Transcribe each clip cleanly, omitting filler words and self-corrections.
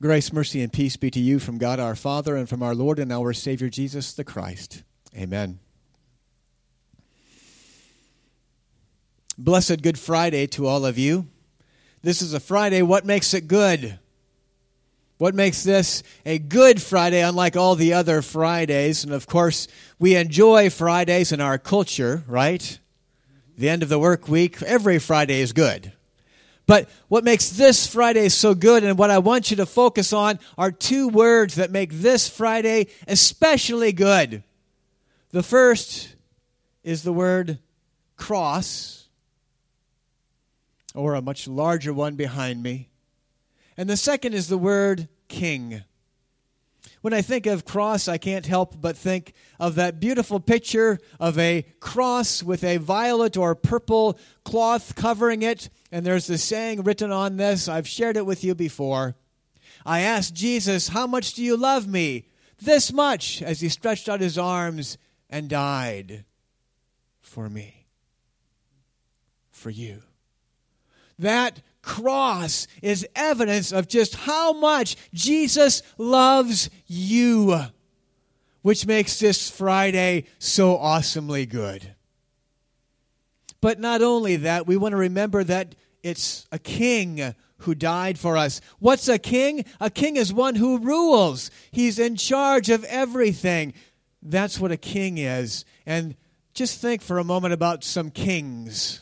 Grace, mercy, and peace be to you from God our Father and from our Lord and our Savior Jesus the Christ. Amen. Blessed Good Friday to all of you. This is a Friday. What makes it good? What makes this a Good Friday unlike all the other Fridays? And of course, we enjoy Fridays in our culture, right? The end of the work week, every Friday is good. But what makes this Friday so good and what I want you to focus on are two words that make this Friday especially good. The first is the word cross, or a much larger one behind me. And the second is the word king. When I think of cross, I can't help but think of that beautiful picture of a cross with a violet or purple cloth covering it. And there's the saying written on this. I've shared it with you before. I asked Jesus, "How much do you love me?" "This much," as he stretched out his arms and died for me, for you. That cross is evidence of just how much Jesus loves you, which makes this Friday so awesomely good. But not only that, we want to remember that it's a king who died for us. What's a king? A king is one who rules. He's in charge of everything. That's what a king is. And just think for a moment about some kings.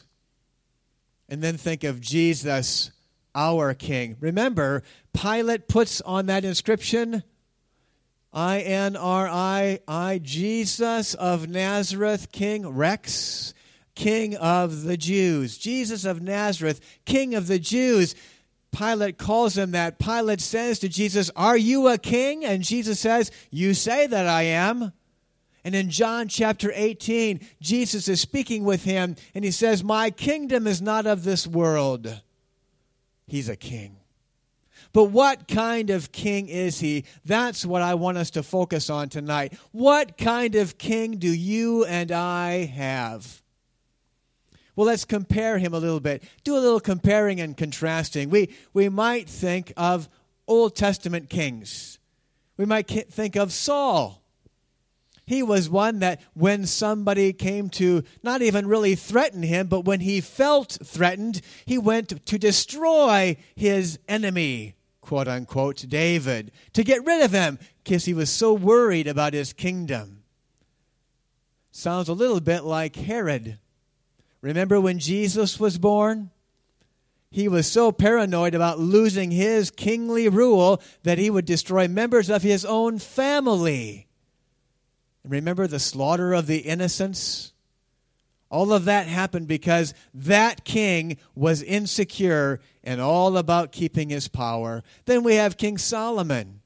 And then think of Jesus, our King. Remember, Pilate puts on that inscription, INRI, Jesus of Nazareth, King Rex, King of the Jews. Jesus of Nazareth, King of the Jews. Pilate calls him that. Pilate says to Jesus, "Are you a king?" And Jesus says, "You say that I am." And in John chapter 18, Jesus is speaking with him, and he says, "My kingdom is not of this world." He's a king. But what kind of king is he? That's what I want us to focus on tonight. What kind of king do you and I have? Well, let's compare him a little bit. Do a little comparing and contrasting. We might think of Old Testament kings. We might think of Saul. He was one that when somebody came to not even really threaten him, but when he felt threatened, he went to destroy his enemy, quote unquote, David, to get rid of him because he was so worried about his kingdom. Sounds a little bit like Herod. Remember when Jesus was born? He was so paranoid about losing his kingly rule that he would destroy members of his own family. Remember the slaughter of the innocents? All of that happened because that king was insecure and all about keeping his power. Then we have King Solomon,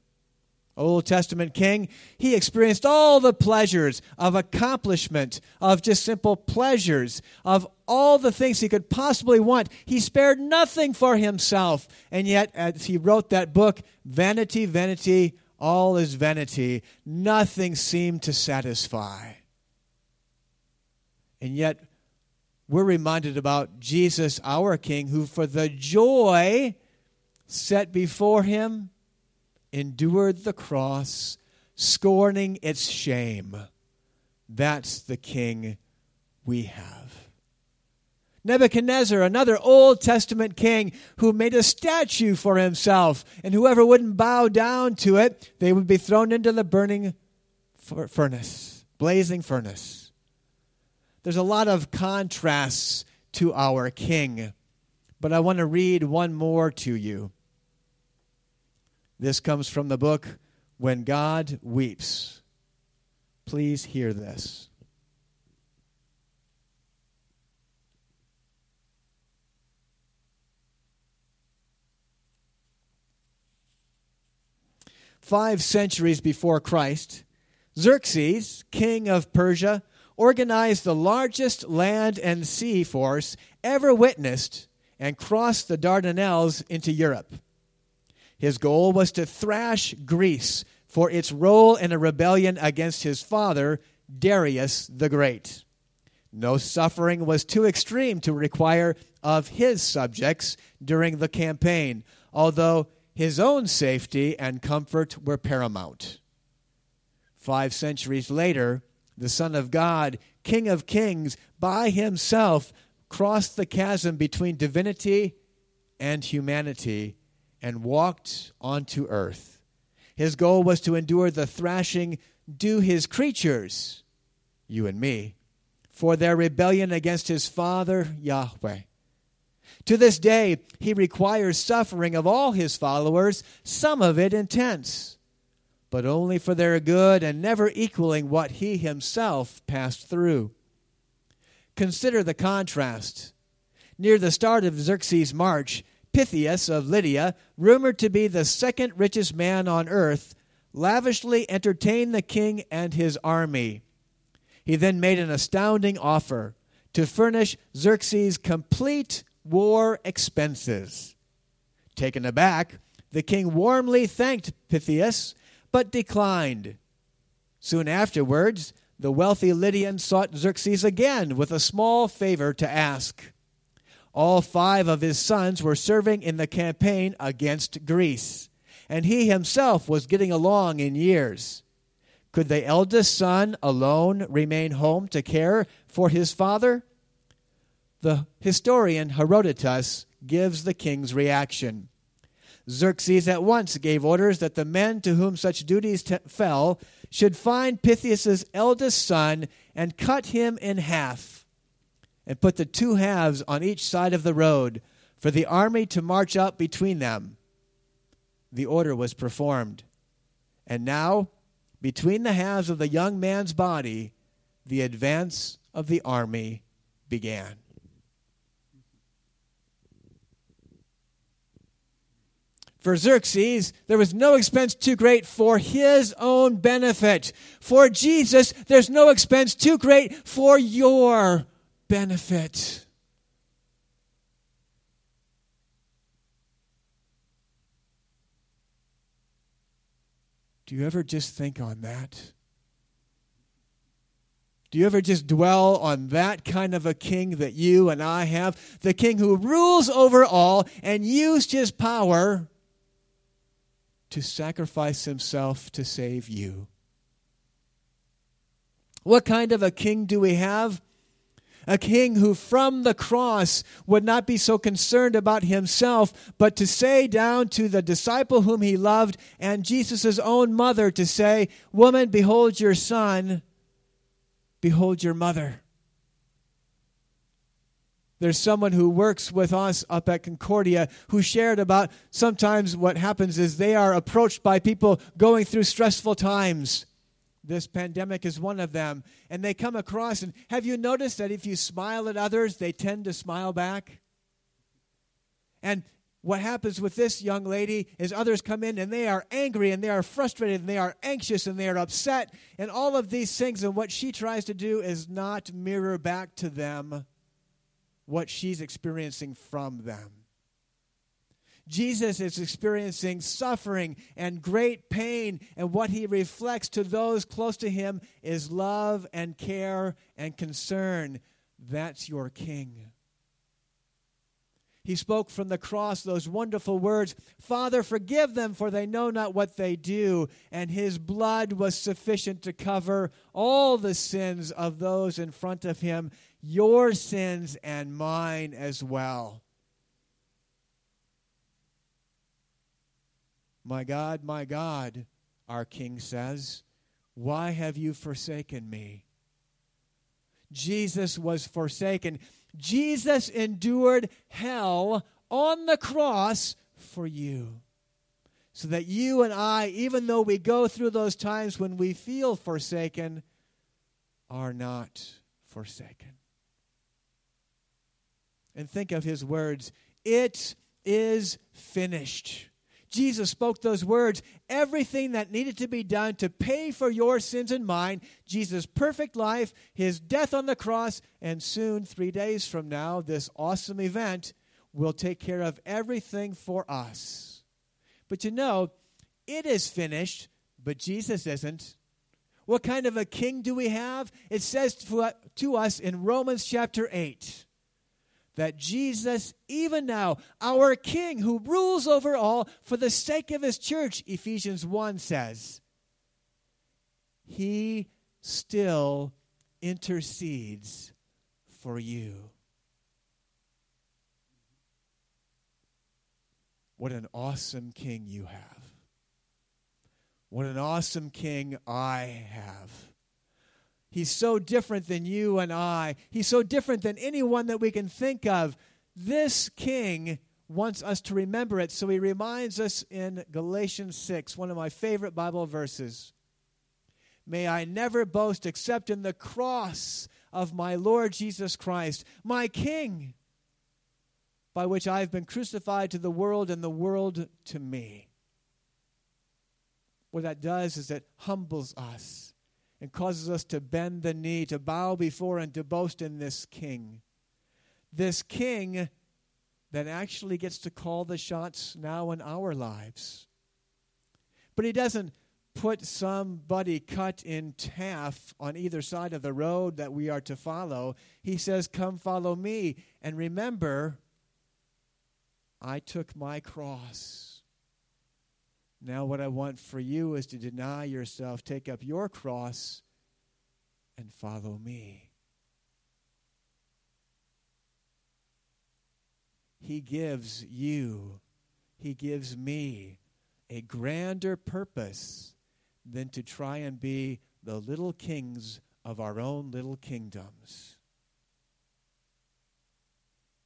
Old Testament king. He experienced all the pleasures of accomplishment, of just simple pleasures, of all the things he could possibly want. He spared nothing for himself. And yet, as he wrote that book, "Vanity, Vanity, all is vanity," nothing seemed to satisfy. And yet, we're reminded about Jesus, our King, who for the joy set before him, endured the cross, scorning its shame. That's the King we have. Nebuchadnezzar, another Old Testament king who made a statue for himself, and whoever wouldn't bow down to it, they would be thrown into the burning furnace, blazing furnace. There's a lot of contrasts to our king, but I want to read one more to you. This comes from the book, When God Weeps. Please hear this. Five centuries before Christ, Xerxes, king of Persia, organized the largest land and sea force ever witnessed and crossed the Dardanelles into Europe. His goal was to thrash Greece for its role in a rebellion against his father, Darius the Great. No suffering was too extreme to require of his subjects during the campaign, although his own safety and comfort were paramount. 5 centuries later, the Son of God, King of Kings, by himself crossed the chasm between divinity and humanity and walked onto earth. His goal was to endure the thrashing due his creatures, you and me, for their rebellion against his Father, Yahweh. To this day, he requires suffering of all his followers, some of it intense, but only for their good and never equaling what he himself passed through. Consider the contrast. Near the start of Xerxes' march, Pythias of Lydia, rumored to be the second richest man on earth, lavishly entertained the king and his army. He then made an astounding offer to furnish Xerxes' complete war expenses. Taken aback, the king warmly thanked Pythias, but declined. Soon afterwards, the wealthy Lydian sought Xerxes again with a small favor to ask. All 5 of his sons were serving in the campaign against Greece, and he himself was getting along in years. Could the eldest son alone remain home to care for his father? The historian Herodotus gives the king's reaction. Xerxes at once gave orders that the men to whom such duties fell should find Pythias' eldest son and cut him in half and put the 2 halves on each side of the road for the army to march up between them. The order was performed. And now, between the halves of the young man's body, the advance of the army began. For Xerxes, there was no expense too great for his own benefit. For Jesus, there's no expense too great for your benefit. Do you ever just think on that? Do you ever just dwell on that kind of a king that you and I have? The king who rules over all and used his power to sacrifice himself to save you. What kind of a king do we have? A king who from the cross would not be so concerned about himself, but to say down to the disciple whom he loved and Jesus' own mother to say, "Woman, behold your son, behold your mother." There's someone who works with us up at Concordia who shared about sometimes what happens is they are approached by people going through stressful times. This pandemic is one of them. And they come across, and have you noticed that if you smile at others, they tend to smile back? And what happens with this young lady is others come in and they are angry and they are frustrated and they are anxious and they are upset and all of these things. And what she tries to do is not mirror back to them what she's experiencing from them. Jesus is experiencing suffering and great pain, and what he reflects to those close to him is love and care and concern. That's your king. He spoke from the cross those wonderful words, "Father, forgive them, for they know not what they do." And his blood was sufficient to cover all the sins of those in front of him, your sins and mine as well. My God," our King says, "why have you forsaken me?" Jesus was forsaken. Jesus endured hell on the cross for you, so that you and I, even though we go through those times when we feel forsaken, are not forsaken. And think of his words, "It is finished." Jesus spoke those words. Everything that needed to be done to pay for your sins and mine, Jesus' perfect life, his death on the cross, and soon, 3 days from now, this awesome event will take care of everything for us. But you know, it is finished, but Jesus isn't. What kind of a king do we have? It says to us in Romans chapter 8, that Jesus, even now, our King who rules over all for the sake of his church, Ephesians 1 says, he still intercedes for you. What an awesome King you have. What an awesome King I have. He's so different than you and I. He's so different than anyone that we can think of. This King wants us to remember it, so he reminds us in Galatians 6, one of my favorite Bible verses. May I never boast except in the cross of my Lord Jesus Christ, my King, by which I have been crucified to the world and the world to me. What that does is it humbles us and causes us to bend the knee, to bow before and to boast in this King. This King that actually gets to call the shots now in our lives. But he doesn't put somebody cut in half on either side of the road that we are to follow. He says, come follow me. And remember, I took my cross. Now what I want for you is to deny yourself, take up your cross, and follow me. He gives you, he gives me a grander purpose than to try and be the little kings of our own little kingdoms,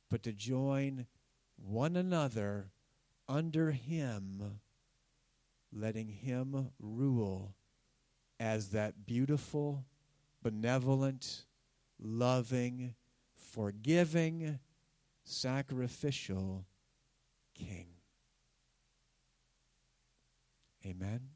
but to join one another under him, letting him rule as that beautiful, benevolent, loving, forgiving, sacrificial King. Amen.